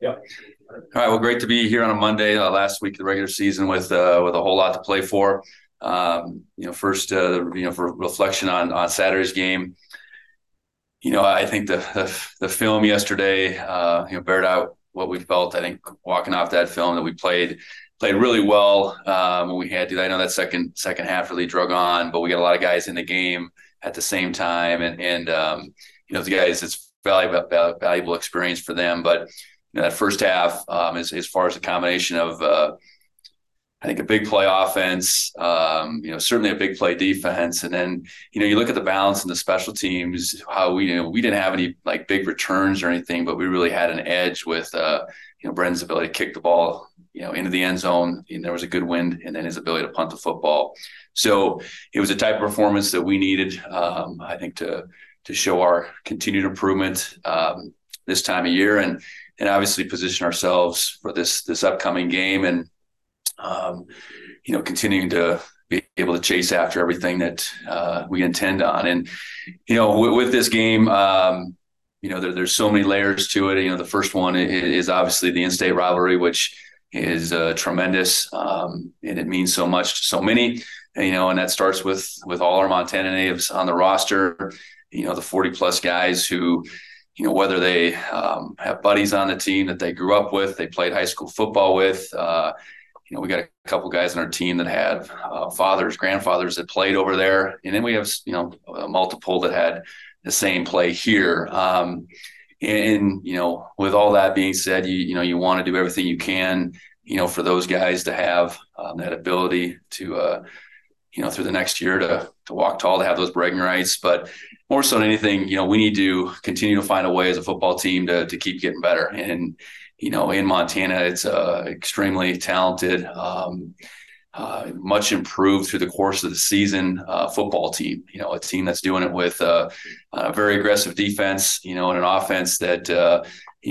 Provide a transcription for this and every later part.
Yeah. All right. Well, great to be here on a Monday. Last week of the regular season with a whole lot to play for. First, for reflection on Saturday's game. I think the film yesterday, bared out what we felt. I think walking off that film that we played really well when we had to. I know that second half really drug on, but we got a lot of guys in the game at the same time, and the guys, it's valuable experience for them, but. That first half, as far as the combination of, I think, a big play offense, certainly a big play defense. And then, you look at the balance in the special teams, how we didn't have any like big returns or anything, but we really had an edge with, Brendan's ability to kick the ball, into the end zone. And there was a good wind, and then his ability to punt the football. So it was a type of performance that we needed, I think, to show our continued improvement this time of year. And obviously position ourselves for this upcoming game, and continuing to be able to chase after everything that we intend on. And with this game, there's so many layers to it. The first one is obviously the in-state rivalry, which is tremendous, and it means so much to so many. And that starts with all our Montana natives on the roster. The 40 plus guys who. Whether they have buddies on the team that they grew up with, they played high school football with. We got a couple guys on our team that had fathers, grandfathers that played over there. And then we have, multiple that had the same play here. With all that being said, you want to do everything you can, for those guys to have that ability to, through the next year to walk tall, to have those bragging rights. But more so than anything, we need to continue to find a way as a football team to keep getting better. And, in Montana, it's extremely talented, much improved through the course of the season football team, a team that's doing it with a very aggressive defense, and an offense that,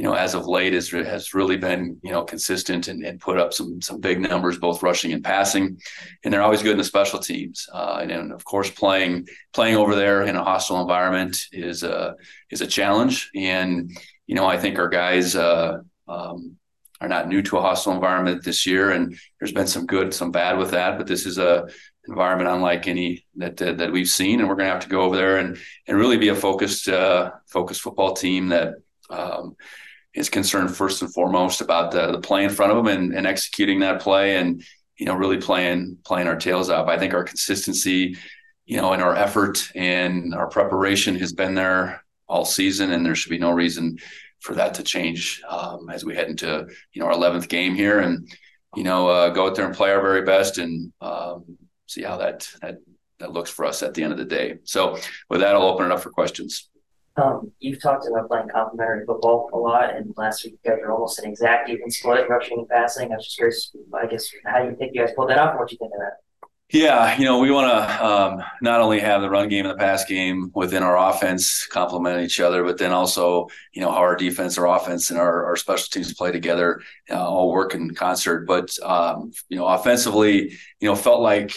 as of late has really been, consistent and put up some big numbers, both rushing and passing. And they're always good in the special teams. And of course, playing over there in a hostile environment is a challenge. And, I think our guys are not new to a hostile environment this year. And there's been some good, some bad with that, but this is a environment unlike any that we've seen. And we're going to have to go over there and really be a focused football team that, is concerned first and foremost about the play in front of them and executing that play and, really playing our tails off. I think our consistency, and our effort and our preparation has been there all season, and there should be no reason for that to change as we head into, our 11th game here and, go out there and play our very best and see how that looks for us at the end of the day. So with that, I'll open it up for questions. You've talked about playing complementary football a lot, and last week you guys were almost an exact even split, rushing and passing. I was just curious, how you think you guys pulled that off and what you think of that? Yeah, we want to not only have the run game and the pass game within our offense complement each other, but then also, how our defense, our offense, and our special teams play together, all work in concert. But, offensively, felt like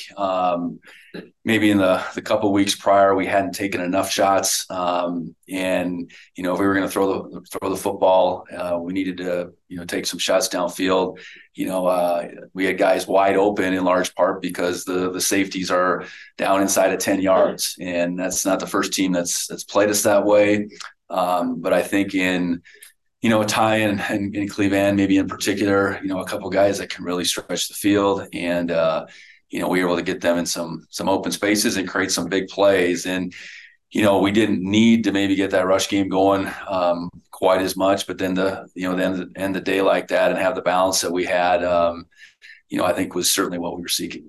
maybe in the couple of weeks prior we hadn't taken enough shots. And if we were going to throw the football, we needed to, take some shots downfield. We had guys wide open in large part because the safeties are down inside of 10 yards. And that's not the first team that's played us that way. But I think in, Ty and Cleveland, maybe in particular, a couple guys that can really stretch the field and, we were able to get them in some open spaces and create some big plays. And, we didn't need to maybe get that rush game going quite as much, but then the end of the day like that and have the balance that we had, I think was certainly what we were seeking.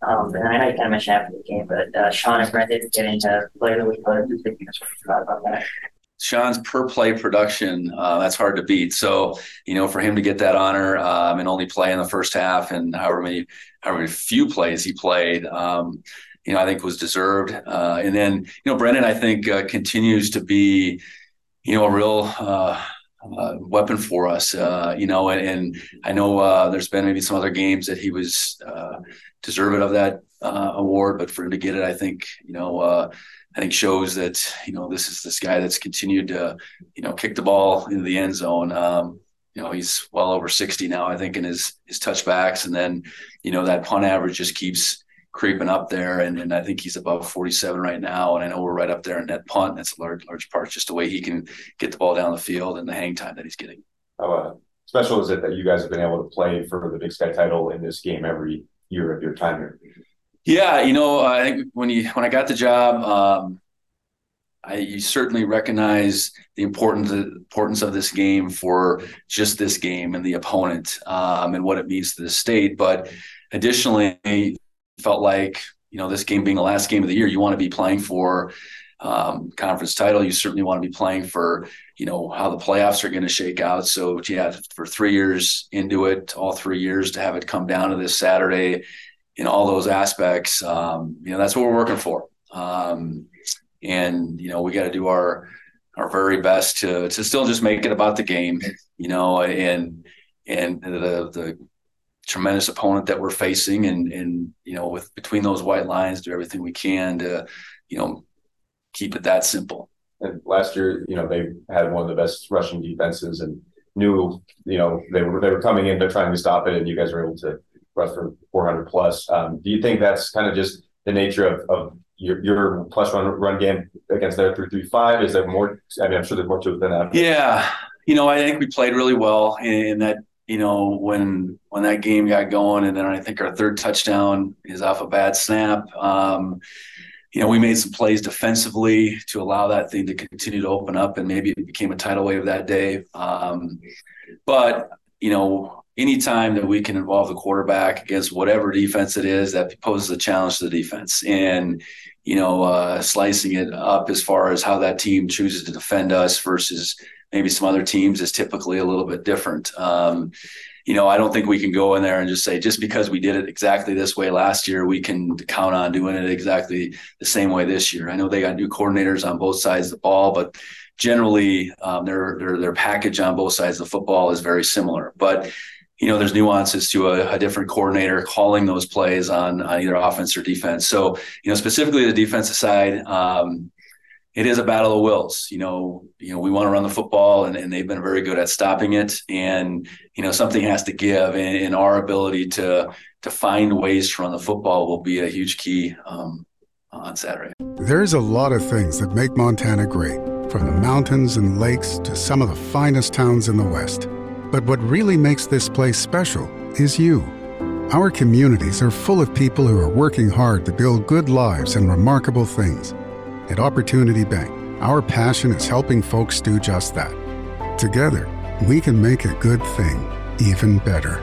And I know you kind of mentioned after the game, but Sean and Brendan get into later week, but I'm just thinking about that. Sean's per play production, that's hard to beat. So, you know, for him to get that honor and only play in the first half and however many few plays he played, you know, I think was deserved. And then, you know, Brendan, I think continues to be, you know, a real weapon for us, you know, and I know there's been maybe some other games that he was deserving of that award, but for him to get it, I think, you know, I think shows that, you know, this is this guy that's continued to, you know, kick the ball into the end zone. You know, he's well over 60 now, I think, in his touchbacks. And then, you know, that punt average just keeps creeping up there. And I think he's above 47 right now. And I know we're right up there in that punt. That's a large part, just the way he can get the ball down the field and the hang time that he's getting. How special is it that you guys have been able to play for the Big Sky title in this game every year of your time here? Yeah, you know, I think when I got the job, you certainly recognize the importance of this game for just this game and the opponent and what it means to the state. But additionally, felt like, you know, this game being the last game of the year, you want to be playing for conference title. You certainly want to be playing for, you know, how the playoffs are going to shake out. So, yeah, for 3 years into it, all 3 years to have it come down to this Saturday in all those aspects, you know, that's what we're working for. And, you know, we got to do our very best to still just make it about the game, you know, and the tremendous opponent that we're facing and, you know, with between those white lines, do everything we can to, you know, keep it that simple. And last year, you know, they had one of the best rushing defenses and knew, you know, they were coming in, they're trying to stop it, and you guys were able to rush for 400 plus. Do you think that's kind of just the nature of your plus run game against their 3-3-5? Is there more? I mean, I'm sure there's more to it than that. Yeah. You know, I think we played really well in that. You know, when that game got going, and then I think our third touchdown is off a bad snap. You know, we made some plays defensively to allow that thing to continue to open up, and maybe it became a tidal wave that day. But, you know, anytime that we can involve the quarterback against whatever defense it is, that poses a challenge to the defense. And, you know, slicing it up as far as how that team chooses to defend us versus – maybe some other teams is typically a little bit different. You know, I don't think we can go in there and just say, just because we did it exactly this way last year, we can count on doing it exactly the same way this year. I know they got new coordinators on both sides of the ball, but generally their package on both sides of the football is very similar. But, you know, there's nuances to a different coordinator calling those plays on either offense or defense. So, you know, specifically the defensive side, it is a battle of wills. You know, we want to run the football, and they've been very good at stopping it. And, you know, something has to give, and our ability to find ways to run the football will be a huge key on Saturday. There's a lot of things that make Montana great, from the mountains and lakes to some of the finest towns in the West. But what really makes this place special is you. Our communities are full of people who are working hard to build good lives and remarkable things. At Opportunity Bank, our passion is helping folks do just that. Together, we can make a good thing even better.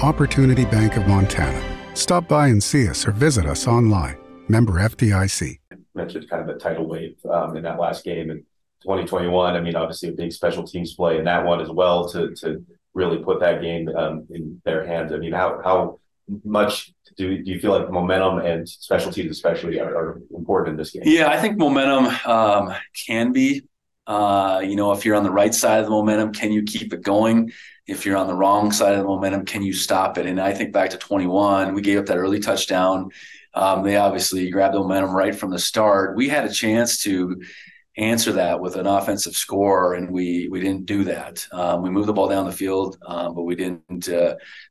Opportunity Bank of Montana. Stop by and see us or visit us online. Member FDIC. I mentioned kind of a tidal wave in that last game in 2021. I mean, obviously a big special teams play in that one as well to really put that game in their hands. I mean, how much do you feel like momentum and special teams especially are important in this game? Yeah, I think momentum can be. You know, if you're on the right side of the momentum, can you keep it going? If you're on the wrong side of the momentum, can you stop it? And I think back to 21, we gave up that early touchdown. They obviously grabbed the momentum right from the start. We had a chance to answer that with an offensive score, and we didn't do that. We moved the ball down the field, but we didn't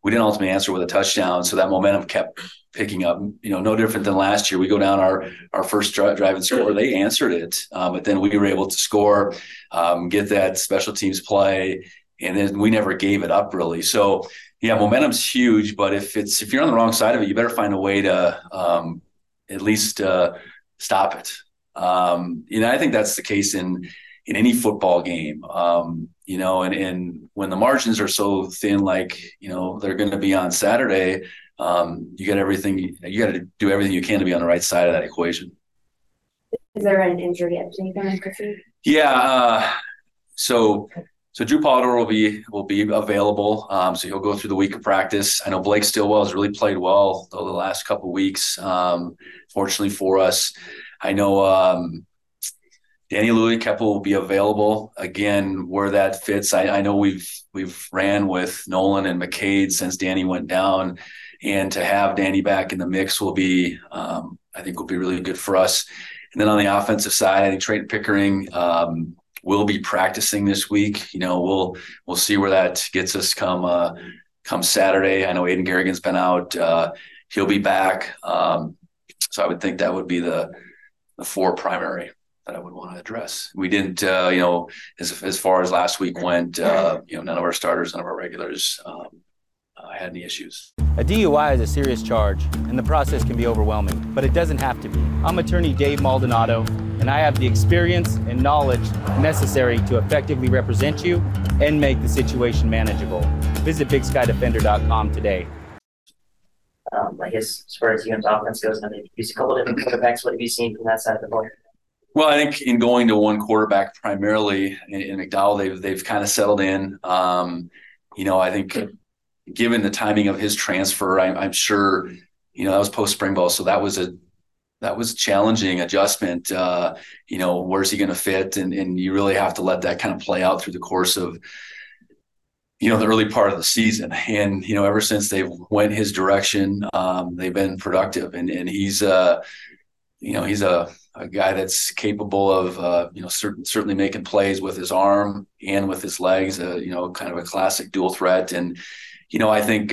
ultimately answer with a touchdown. So that momentum kept picking up. You know, no different than last year. We go down our first drive and score. They answered it, but then we were able to score, get that special teams play, and then we never gave it up really. So yeah, momentum's huge. But if you're on the wrong side of it, you better find a way to at least stop it. You know, I think that's the case in any football game, you know, and when the margins are so thin, like, you know, they're going to be on Saturday, you got to do everything you can to be on the right side of that equation. Is there an injury update on Chrissy? Yeah. So Drew Paulder will be available. So he'll go through the week of practice. I know Blake Stilwell has really played well the last couple of weeks. Fortunately for us, I know Danny Louie Keppel will be available again where that fits. I know we've ran with Nolan and McCade since Danny went down, and to have Danny back in the mix will be really good for us. And then on the offensive side, I think Trayton Pickering will be practicing this week. You know, we'll see where that gets us come Saturday. I know Aiden Garrigan's been out; he'll be back. So I would think that would be the four primary that I would want to address. We didn't, you know, as far as last week went, you know, none of our starters, none of our regulars had any issues. A DUI is a serious charge, and the process can be overwhelming, but it doesn't have to be. I'm attorney Dave Maldonado, and I have the experience and knowledge necessary to effectively represent you and make the situation manageable. Visit BigSkyDefender.com today. I guess as far as UM's offense goes, I mean, use a couple of different quarterbacks. What have you seen from that side of the ball? Well, I think in going to one quarterback primarily in McDowell, they've kind of settled in. You know, I think given the timing of his transfer, I'm sure, you know, that was post spring ball, so that was a challenging adjustment. You know, where's he going to fit? And you really have to let that kind of play out through the course of, you know, the early part of the season. And, you know, ever since they went his direction, they've been productive, and he's a guy that's capable of, you know, certainly making plays with his arm and with his legs, you know, kind of a classic dual threat. And, you know, I think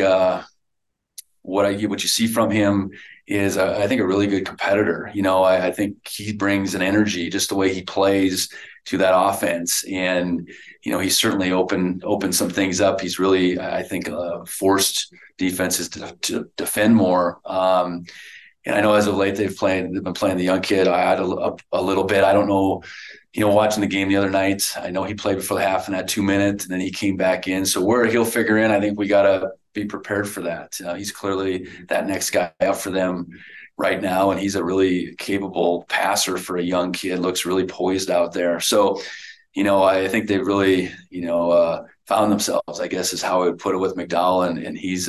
what you see from him is, I think, a really good competitor. You know, I think he brings an energy just the way he plays to that offense. And, you know, he's certainly opened some things up. He's really, I think, forced defenses to defend more. And I know as of late, they've been playing the young kid a little bit. I don't know, you know, watching the game the other night, I know he played before the half and had 2 minutes, and then he came back in. So where he'll figure in, I think we got to be prepared for that. He's clearly that next guy up for them right now, and he's a really capable passer for a young kid, looks really poised out there. So, you know, I think they've really, you know, found themselves, I guess is how I would put it, with McDowell, and he's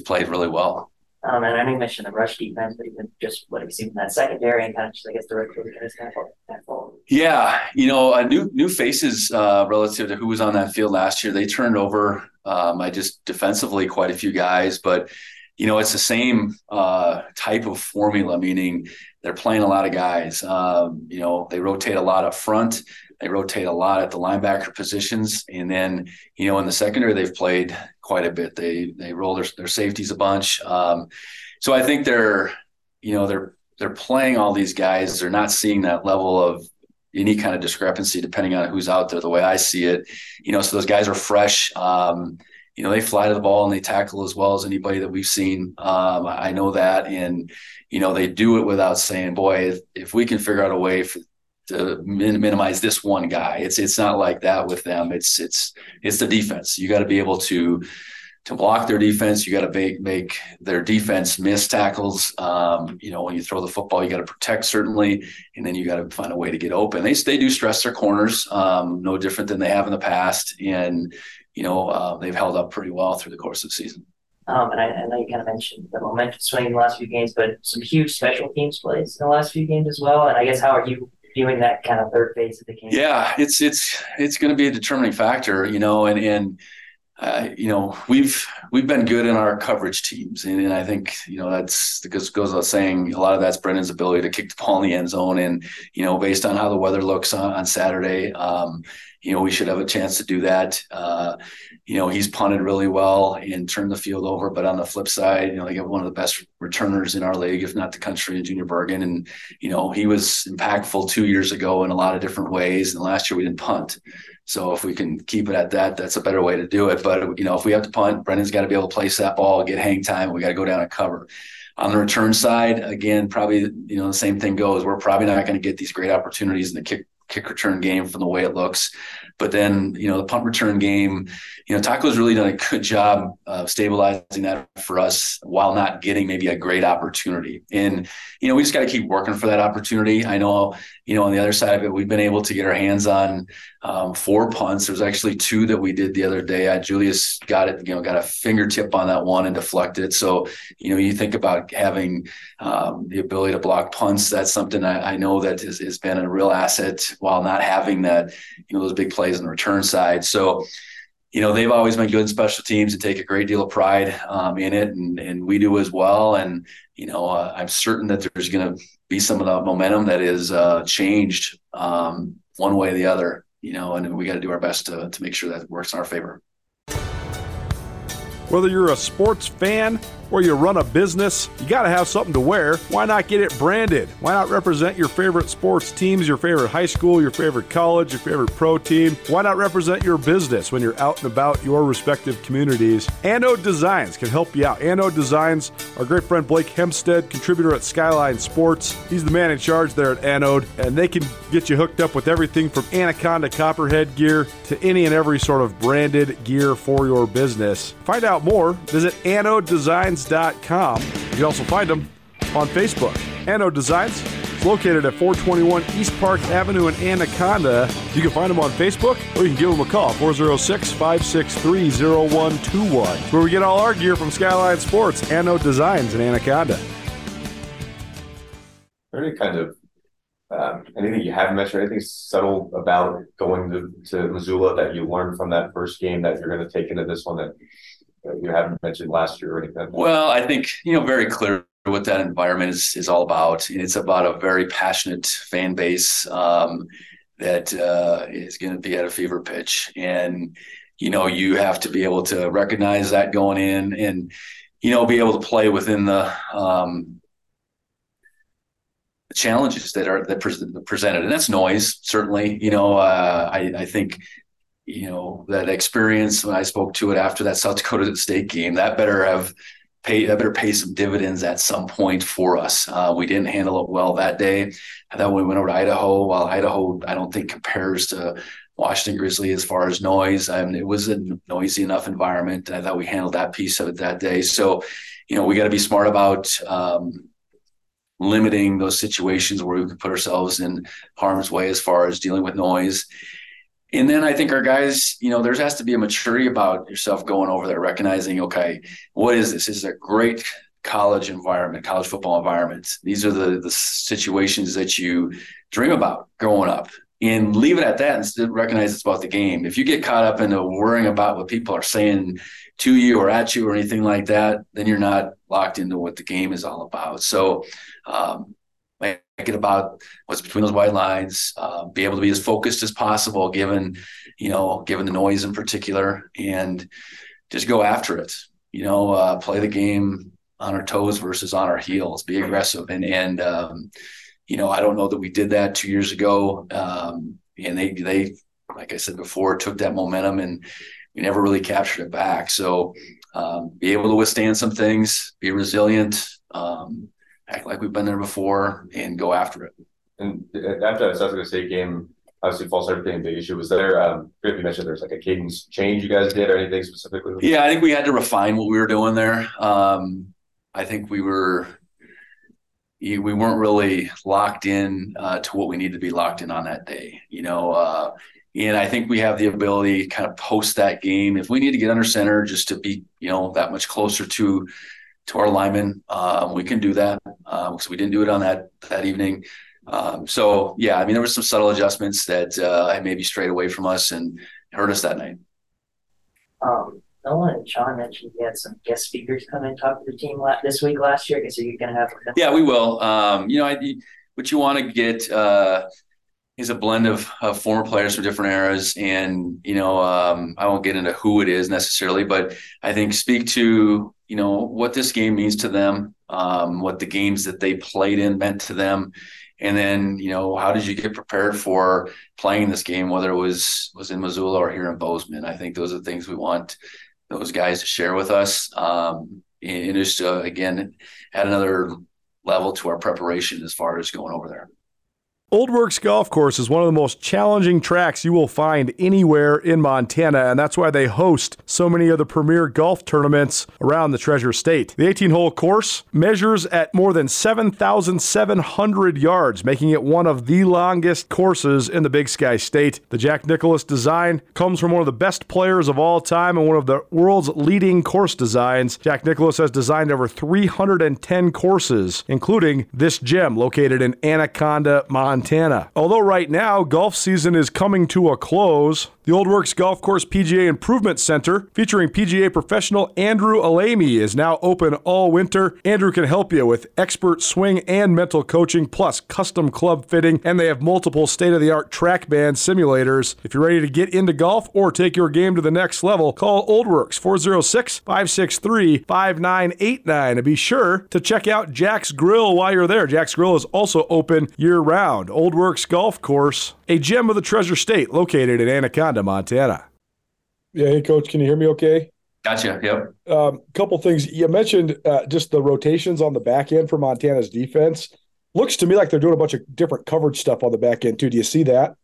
played really well. And I know you mentioned the rush defense, but even just what we've seen from that secondary and kind of just, I guess, the recruiting is kind of forward. Yeah, you know, new faces relative to who was on that field last year. They turned over, I just defensively, quite a few guys, but, you know, it's the same type of formula, meaning they're playing a lot of guys. You know, they rotate a lot up front. They rotate a lot at the linebacker positions. And then, you know, in the secondary, they've played quite a bit. They roll their safeties a bunch. So I think they're playing all these guys. They're not seeing that level of any kind of discrepancy depending on who's out there, the way I see it. You know, so those guys are fresh. You know, they fly to the ball and they tackle as well as anybody that we've seen. I know that. And, you know, they do it without saying, boy, if we can figure out a way to minimize this one guy. It's not like that with them. It's the defense. You got to be able to block their defense. You got to make their defense miss tackles. You know, when you throw the football, you got to protect, certainly, and then you got to find a way to get open. They do stress their corners, no different than they have in the past, and, you know, they've held up pretty well through the course of the season. And I know you kind of mentioned the momentum swing in the last few games, but some huge special teams plays in the last few games as well. And I guess, how are you viewing that kind of third phase of the game? Yeah, it's going to be a determining factor, you know, and we've been good in our coverage teams. And I think, that's because goes without saying, a lot of that's Brendan's ability to kick the ball in the end zone. And, based on how the weather looks on Saturday, we should have a chance to do that. He's punted really well and turned the field over, but on the flip side, they got one of the best returners in our league, if not the country, in Junior Bergen. And, he was impactful 2 years ago in a lot of different ways. And last year we didn't punt. So if we can keep it at that, that's a better way to do it. But, if we have to punt, Brendan's got to be able to place that ball, get hang time. We got to go down and cover. On the return side, again, probably, the same thing goes. We're probably not going to get these great opportunities in the kick return game from the way it looks. But then, the punt return game, Taco's really done a good job of stabilizing that for us while not getting maybe a great opportunity. And, we just got to keep working for that opportunity. I know, on the other side of it, we've been able to get our hands on 4 punts. There's actually 2 that we did the other day. Julius got it, got a fingertip on that one and deflected it. So, you think about having the ability to block punts. That's something I know that has been a real asset while not having that, those big plays on the return side. So, they've always been good in special teams and take a great deal of pride in it. And we do as well. And, I'm certain that there's going to be some of the momentum that is changed one way or the other. And we got to do our best to make sure that works in our favor. Whether you're a sports fan or you run a business, you got to have something to wear. Why not get it branded? Why not represent your favorite sports teams, your favorite high school, your favorite college, your favorite pro team? Why not represent your business when you're out and about your respective communities? Anode Designs can help you out. Anode Designs, our great friend Blake Hempstead, contributor at Skyline Sports. He's the man in charge there at Anode, and they can get you hooked up with everything from Anaconda Copperhead gear to any and every sort of branded gear for your business. Find out more, visit AnodeDesigns.com. You can also find them on Facebook. Anode Designs is located at 421 East Park Avenue in Anaconda. You can find them on Facebook, or you can give them a call, 406-563-0121. It's where we get all our gear from Skyline Sports, Anode Designs in Anaconda. Any kind of anything you haven't mentioned, anything subtle about going to Missoula that you learned from that first game that you're going to take into this one that you haven't mentioned last year or anything? Well, I think, very clear what that environment is all about. And it's about a very passionate fan base that is going to be at a fever pitch. And, you have to be able to recognize that going in and, be able to play within the challenges that presented. And that's noise, certainly. I think – that experience when I spoke to it after that South Dakota State game, that better pay some dividends at some point for us. We didn't handle it well that day. I thought we went over to Idaho. While Idaho, I don't think compares to Washington Grizzly as far as noise. It was a noisy enough environment. I thought we handled that piece of it that day. So, we got to be smart about limiting those situations where we could put ourselves in harm's way as far as dealing with noise. And then I think our guys, there has to be a maturity about yourself going over there, recognizing, okay, what is this? This is a great college environment, college football environment. These are the situations that you dream about growing up. And leave it at that and still recognize it's about the game. If you get caught up into worrying about what people are saying to you or at you or anything like that, then you're not locked into what the game is all about. So, make it about what's between those white lines, be able to be as focused as possible given the noise in particular, and just go after it, play the game on our toes versus on our heels, be aggressive. And I don't know that we did that 2 years ago. And they, like I said before, took that momentum and we never really captured it back. So be able to withstand some things, be resilient, act like we've been there before, and go after it. And after that South Dakota State game, obviously false start became a big issue. Was there, you mentioned there's like a cadence change you guys did or anything specifically? Yeah, I think we had to refine what we were doing there. I think we weren't really locked in to what we needed to be locked in on that day, and I think we have the ability to kind of post that game. If we need to get under center just to be, that much closer to our linemen, we can do that because we didn't do it on that evening. There were some subtle adjustments that maybe strayed away from us and hurt us that night. Nolan and Sean mentioned you had some guest speakers come and talk to the team this week, last year. I guess are you going to have them? Yeah, we will. What you want to get is a blend of former players from different eras. And, I won't get into who it is necessarily, but I think speak to, what this game means to them, what the games that they played in meant to them. And then, how did you get prepared for playing this game, whether it was in Missoula or here in Bozeman? I think those are the things we want those guys to share with us. And just, again, add another level to our preparation as far as going over there. Old Works Golf Course is one of the most challenging tracks you will find anywhere in Montana, and that's why they host so many of the premier golf tournaments around the Treasure State. The 18-hole course measures at more than 7,700 yards, making it one of the longest courses in the Big Sky State. The Jack Nicklaus design comes from one of the best players of all time and one of the world's leading course designs. Jack Nicklaus has designed over 310 courses, including this gem located in Anaconda, Montana. Although right now, golf season is coming to a close, the Old Works Golf Course PGA Improvement Center, featuring PGA professional Andrew Alamy, is now open all winter. Andrew can help you with expert swing and mental coaching, plus custom club fitting, and they have multiple state-of-the-art track band simulators. If you're ready to get into golf or take your game to the next level, call Old Works 406-563-5989 and be sure to check out Jack's Grill while you're there. Jack's Grill is also open year-round. Old Works Golf Course, a gem of the Treasure State located in Anaconda, Montana. Yeah, hey, Coach, can you hear me okay? Gotcha, yep. Couple things. You mentioned just the rotations on the back end for Montana's defense. Looks to me like they're doing a bunch of different coverage stuff on the back end, too. Do you see that?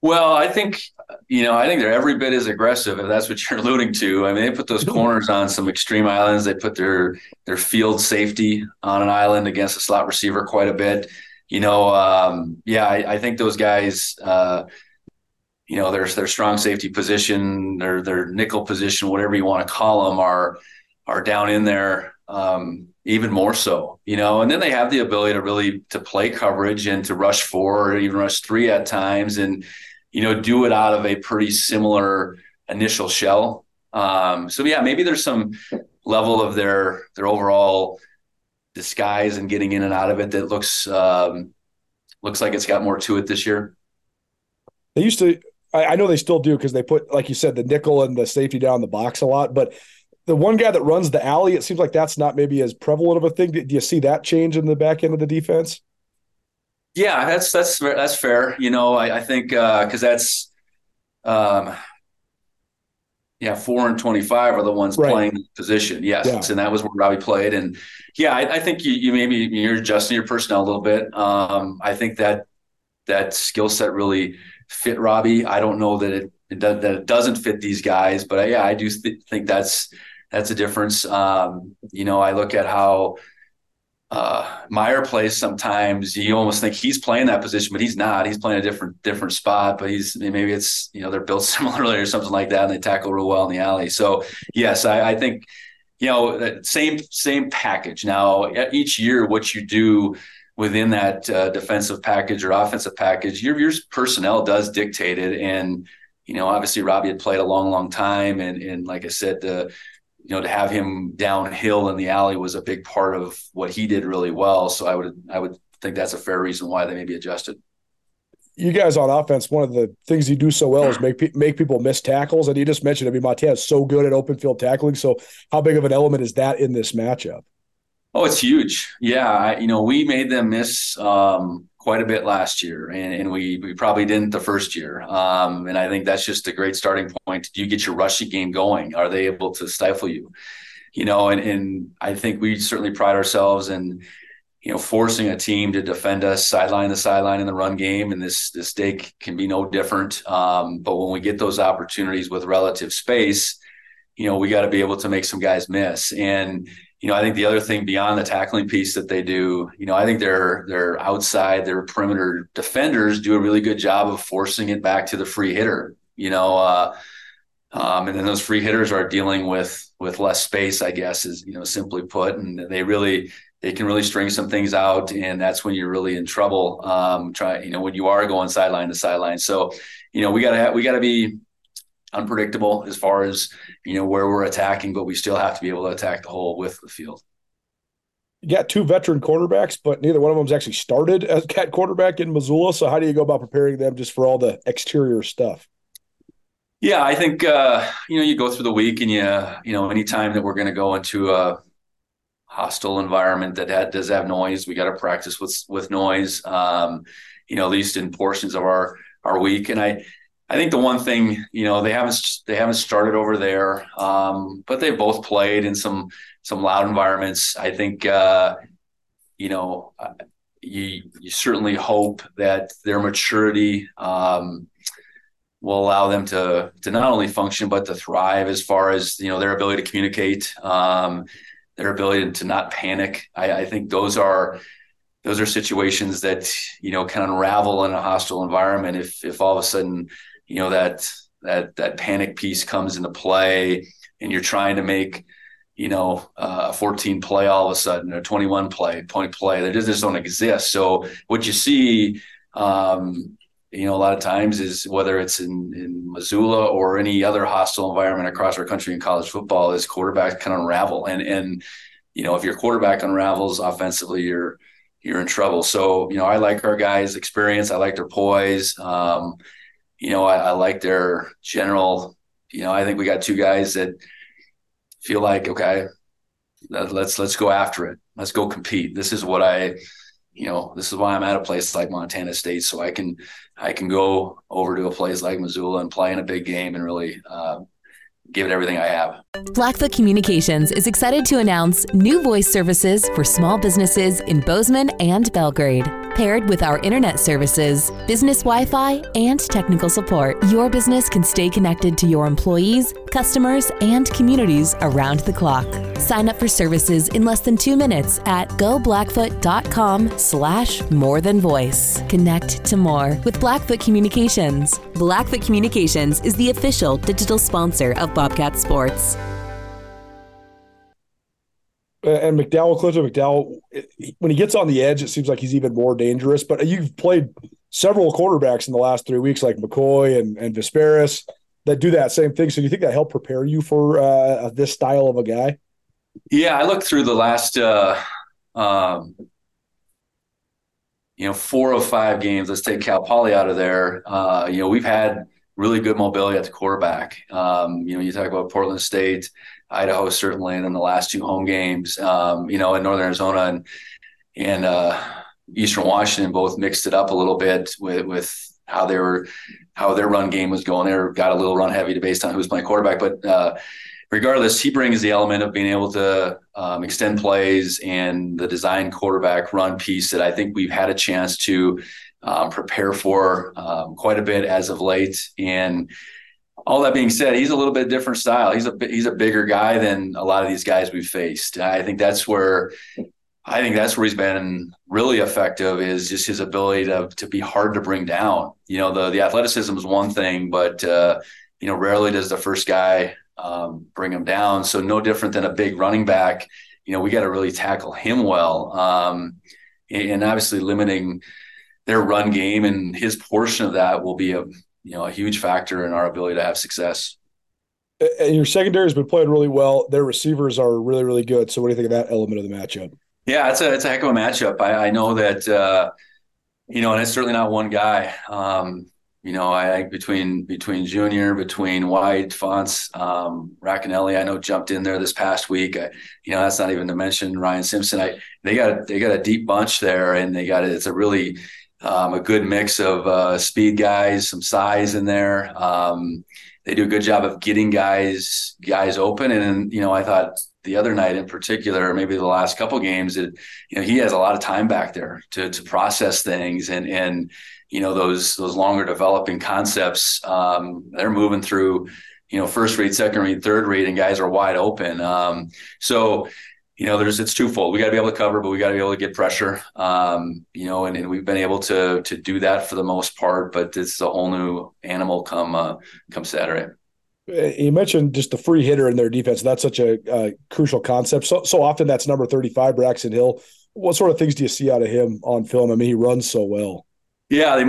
Well, I think they're every bit as aggressive, if that's what you're alluding to. I mean, they put those corners on some extreme islands. They put their field safety on an island against a slot receiver quite a bit. I think those guys, their strong safety position, their nickel position, whatever you want to call them, are down in there even more so. And then they have the ability to play coverage and to rush four or even rush three at times, and do it out of a pretty similar initial shell. Maybe there's some level of their overall disguise and getting in and out of it that looks like it's got more to it this year. They used to, I know they still do, because they put, like you said, the nickel and the safety down the box a lot, but the one guy that runs the alley, it seems like that's not maybe as prevalent of a thing. Do you see that change in the back end of the defense? Yeah, that's fair. I think, cause that's, 4 and 25 are the ones playing the position. Yes. Yeah. And that was where Robbie played. And yeah, I think you maybe you're adjusting your personnel a little bit. I think that skill set really fit Robbie. I don't know that it doesn't fit these guys, but I do think that's a difference. I look at how Meyer plays sometimes. You almost think he's playing that position, but he's not. He's playing a different spot, but they're built similarly or something like that, and they tackle real well in the alley. So yes, I think that same package. Now each year, what you do within that defensive package or offensive package, your personnel does dictate it. And obviously Robbie had played a long time, and like I said, to have him downhill in the alley was a big part of what he did really well. So I would think that's a fair reason why they may be adjusted. You guys on offense, one of the things you do so well is make people miss tackles. And you just mentioned, Montana's so good at open field tackling. So how big of an element is that in this matchup? Oh, it's huge. Yeah. We made them miss quite a bit last year, and we probably didn't the first year. And I think that's just a great starting point. Do you get your rushing game going? Are they able to stifle you? And I think we certainly pride ourselves in, forcing a team to defend us sideline to sideline in the run game. And this day can be no different. But when we get those opportunities with relative space, we got to be able to make some guys miss. And, I think the other thing beyond the tackling piece that they do, I think their outside, their perimeter defenders do a really good job of forcing it back to the free hitter, and then those free hitters are dealing with less space, I guess, is, simply put, and they can really string some things out, and that's when you're really in trouble, when you are going sideline to sideline. So, we gotta be unpredictable as far as, you know, where we're attacking, but we still have to be able to attack the hole with the field. You got two veteran quarterbacks, but neither one of them's actually started as cat quarterback in Missoula. So how do you go about preparing them just for all the exterior stuff? Yeah, I think, you know, you go through the week and, you know, anytime that we're going to go into a hostile environment that does have noise, we got to practice with noise, you know, at least in portions of our week. And I think the one thing, you know, they haven't started over there, but they've both played in some loud environments. I think, you know, you certainly hope that their maturity will allow them to not only function, but to thrive as far as, you know, their ability to communicate, their ability to not panic. I think those are situations that, you know, can unravel in a hostile environment. If all of a sudden, you know, that panic piece comes into play and you're trying to make, you know, a 14 play all of a sudden, a 21 point play, they just don't exist. So what you see, you know, a lot of times is whether it's in Missoula or any other hostile environment across our country in college football is quarterbacks can unravel. And, you know, if your quarterback unravels offensively, you're in trouble. So, you know, I like our guys' experience. I like their poise. You know, I like their general, you know, I think we got two guys that feel like, okay, let's go after it. Let's go compete. This is what this is why I'm at a place like Montana State. So I can go over to a place like Missoula and play in a big game and really, give it everything I have. Blackfoot Communications is excited to announce new voice services for small businesses in Bozeman and Belgrade. Paired with our internet services, business Wi-Fi, and technical support, your business can stay connected to your employees, customers, and communities around the clock. Sign up for services in less than 2 minutes at goblackfoot.com/morethanvoice. Connect to more with Blackfoot Communications. Blackfoot Communications is the official digital sponsor of Bobcat Sports. And Clifton McDowell, when he gets on the edge, it seems like he's even more dangerous. But you've played several quarterbacks in the last 3 weeks, like McCoy and Vesperis, that do that same thing. So do you think that helped prepare you for this style of a guy? Yeah, I looked through the last, you know, 4 or 5 games. Let's take Cal Poly out of there. You know, we've had really good mobility at the quarterback. You know, you talk about Portland State, Idaho, certainly, and then the last 2 home games, you know, in Northern Arizona and Eastern Washington both mixed it up a little bit with how their run game was going. They got a little run heavy based on who's playing quarterback. But regardless, he brings the element of being able to extend plays and the design quarterback run piece that I think we've had a chance to prepare for quite a bit as of late. And all that being said, he's a little bit different style. He's a bigger guy than a lot of these guys we've faced. I think that's where he's been really effective, is just his ability to be hard to bring down. You know, the athleticism is one thing, but you know, rarely does the first guy bring him down. So no different than a big running back. You know, we got to really tackle him well, and obviously limiting their run game and his portion of that will be a huge factor in our ability to have success. And your secondary has been playing really well. Their receivers are really, really good. So what do you think of that element of the matchup? Yeah, it's a heck of a matchup. I know that, you know, and it's certainly not one guy. You know, I think between Junior, between White, Fonts, Racanelli, I know jumped in there this past week. You know, that's not even to mention Ryan Simpson. They got a deep bunch there, and it's a really a good mix of speed guys, some size in there. They do a good job of getting guys open. And, you know, I thought the other night in particular, maybe the last couple games, that, you know, he has a lot of time back there to process things. And you know, those longer developing concepts, they're moving through, you know, first read, second read, third read, and guys are wide open. So, you know, it's twofold. We got to be able to cover, but we got to be able to get pressure, you know, and we've been able to do that for the most part, but it's a whole new animal come Saturday. You mentioned just the free hitter in their defense. That's such a crucial concept. So often that's number 35, Braxton Hill. What sort of things do you see out of him on film? I mean, he runs so well. Yeah, they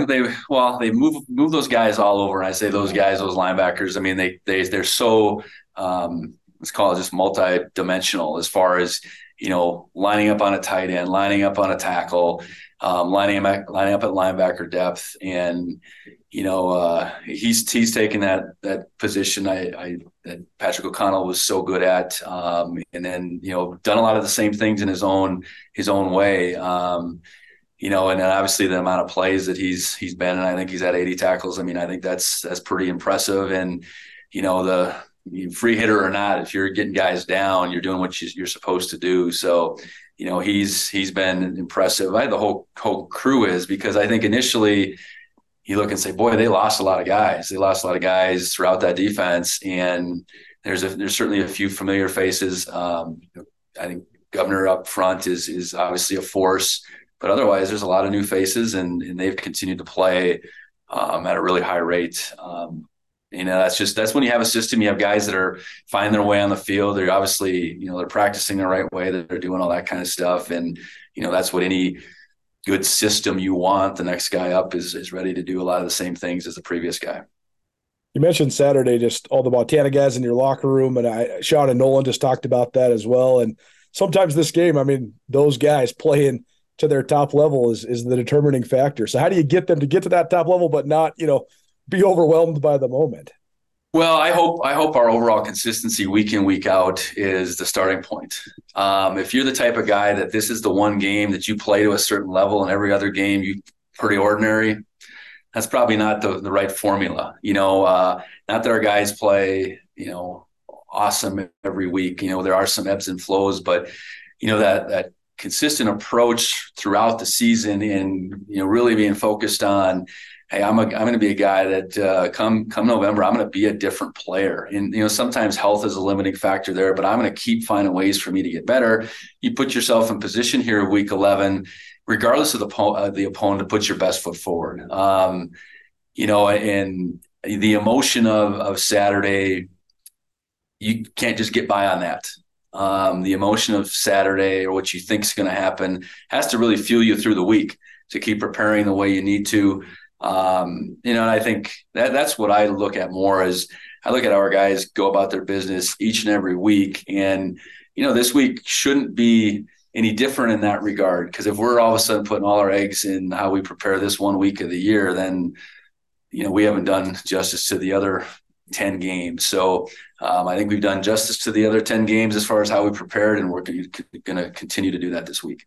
move those guys all over. And I say those guys, those linebackers. I mean, they're so let's call it just multi-dimensional as far as, you know, lining up on a tight end, lining up on a tackle, lining up at linebacker depth. And, you know, he's taken that position that Patrick O'Connell was so good at. And then, you know, done a lot of the same things in his own way. You know, and then obviously the amount of plays that he's been, and I think he's had 80 tackles. I mean, I think that's pretty impressive. And, you know, the free hitter or not, if you're getting guys down, you're doing what you're supposed to do. So, you know, he's been impressive. The whole crew is, because I think initially you look and say, boy, they lost a lot of guys. They lost a lot of guys throughout that defense. And there's certainly a few familiar faces. I think Governor up front is obviously a force. But otherwise, there's a lot of new faces, and they've continued to play at a really high rate. You know, that's when you have a system. You have guys that are finding their way on the field. They're obviously, you know, they're practicing the right way. They're doing all that kind of stuff. And, you know, that's what any good system you want. The next guy up is ready to do a lot of the same things as the previous guy. You mentioned Saturday, just all the Montana guys in your locker room. And Sean and Nolan just talked about that as well. And sometimes this game, I mean, those guys playing – to their top level is the determining factor. So how do you get them to get to that top level, but not, you know, be overwhelmed by the moment? Well, I hope our overall consistency week in, week out is the starting point. If you're the type of guy that this is the one game that you play to a certain level and every other game you pretty ordinary, that's probably not the right formula. You know, not that our guys play, you know, awesome every week. You know, there are some ebbs and flows, but you know, that consistent approach throughout the season, and, you know, really being focused on, hey, I'm going to be a guy that come November, I'm going to be a different player. And, you know, sometimes health is a limiting factor there, but I'm going to keep finding ways for me to get better. You put yourself in position here week 11, regardless of the opponent, to put your best foot forward. You know, and the emotion of Saturday, you can't just get by on that. The emotion of Saturday, or what you think is going to happen, has to really fuel you through the week to keep preparing the way you need to. You know, and I think that's what I look at more is I look at how our guys go about their business each and every week. And, you know, this week shouldn't be any different in that regard, because if we're all of a sudden putting all our eggs in how we prepare this one week of the year, then, you know, we haven't done justice to the other 10 games. So I think we've done justice to the other 10 games as far as how we prepared, and we're going to continue to do that this week.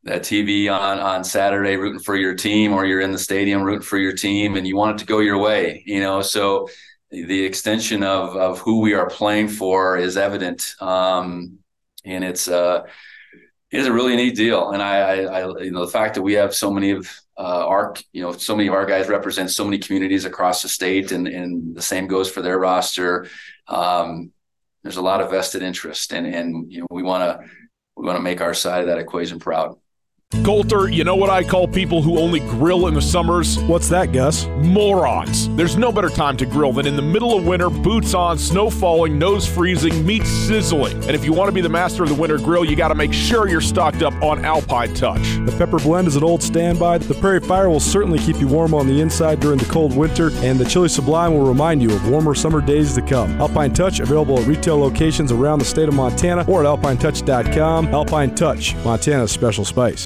TV on Saturday rooting for your team, or you're in the stadium rooting for your team and you want it to go your way, you know? So the extension of who we are playing for is evident. And it is a really neat deal. And I you know, the fact that we have so many of our guys represent so many communities across the state, and the same goes for their roster. There's a lot of vested interest, and you know, we want to make our side of that equation proud. Coulter, you know what I call people who only grill in the summers? What's that, Gus? Morons. There's no better time to grill than in the middle of winter, boots on, snow falling, nose freezing, meat sizzling. And if you want to be the master of the winter grill, you got to make sure you're stocked up on Alpine Touch. The pepper blend is an old standby. The prairie fire will certainly keep you warm on the inside during the cold winter, and the chili sublime will remind you of warmer summer days to come. Alpine Touch, available at retail locations around the state of Montana or at alpinetouch.com. Alpine Touch, Montana's special spice.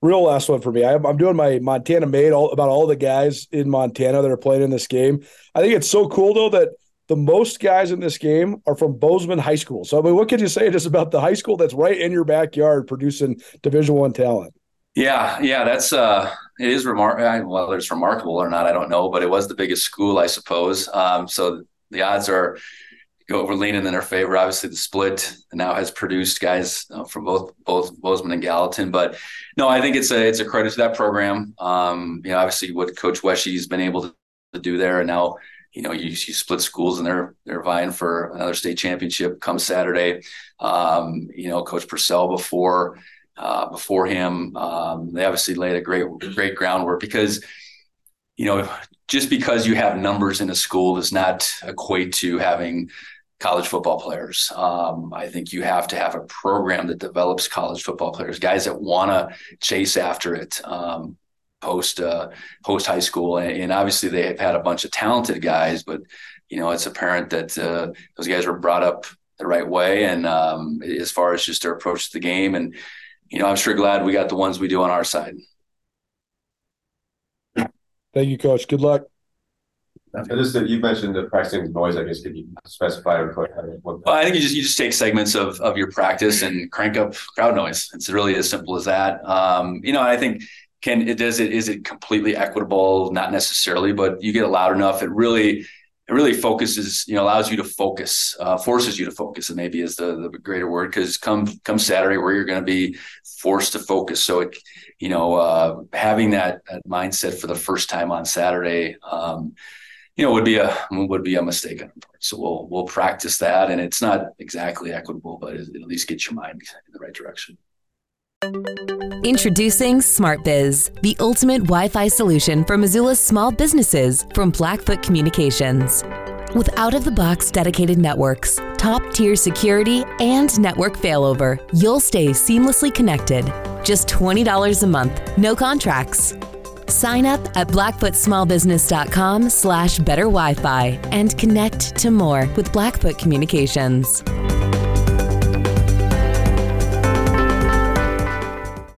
Real last one for me. I'm doing my Montana Made about all the guys in Montana that are playing in this game. I think it's so cool, though, that the most guys in this game are from Bozeman High School. So, I mean, what can you say just about the high school that's right in your backyard producing Division I talent? Yeah, that's it is remarkable. Whether it's remarkable or not, I don't know, but it was the biggest school, I suppose. So the odds are we're leaning in our favor. Obviously, the split now has produced guys from both Bozeman and Gallatin. But no, I think it's a credit to that program. You know, obviously, what Coach Weshy's been able to do there, and now you know you split schools, and they're vying for another state championship come Saturday. You know, Coach Purcell before him, they obviously laid a great groundwork, because you know, just because you have numbers in a school does not equate to having college football players. I think you have to have a program that develops college football players, guys that want to chase after it post high school. And obviously they have had a bunch of talented guys, but, you know, it's apparent that those guys were brought up the right way. And as far as just their approach to the game, and, you know, I'm sure glad we got the ones we do on our side. Thank you, Coach. Good luck. You mentioned the practicing noise. I guess could you specify or put? Well, I think you just take segments of your practice and crank up crowd noise. It's really as simple as that. You know, I think is it completely equitable? Not necessarily, but you get it loud enough. It really focuses. You know, allows you to focus, forces you to focus, and maybe is the greater word, because come Saturday where you're going to be forced to focus. So it, you know, having that mindset for the first time on Saturday, you know, would be a mistake on our part. So we'll practice that, and it's not exactly equitable, but it at least gets your mind in the right direction. Introducing SmartBiz, the ultimate Wi-Fi solution for Missoula's small businesses from Blackfoot Communications. With out-of-the-box dedicated networks, top-tier security, and network failover, you'll stay seamlessly connected. Just $20 a month, no contracts. Sign up at blackfootsmallbusiness.com/better Wi-Fi and connect to more with Blackfoot Communications.